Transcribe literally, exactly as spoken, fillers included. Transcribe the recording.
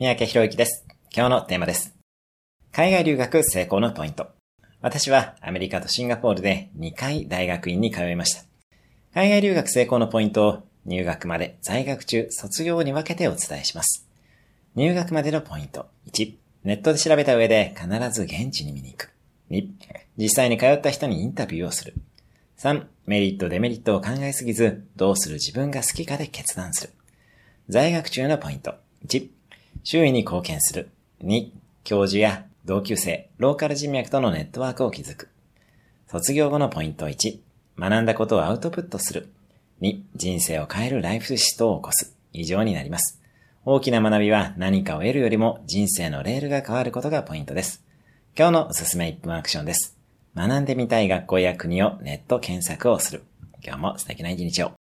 三宅博之です。今日のテーマです。海外留学成功のポイント。私はアメリカとシンガポールでにかい大学院に通いました。海外留学成功のポイントを入学まで、在学中、卒業に分けてお伝えします。入学までのポイント。いち、ネットで調べた上で必ず現地に見に行く。に、実際に通った人にインタビューをする。さん、メリット・デメリットを考えすぎず、どうする自分が好きかで決断する。在学中のポイント。いち、周囲に貢献する。に、教授や同級生、ローカル人脈とのネットワークを築く。卒業後のポイントいち、学んだことをアウトプットする。に、人生を変えるライフシフトを起こす。以上になります。大きな学びは何かを得るよりも人生のレールが変わることがポイントです。今日のおすすめいっぷんアクションです。学んでみたい学校や国をネット検索をする。今日も素敵な一日を。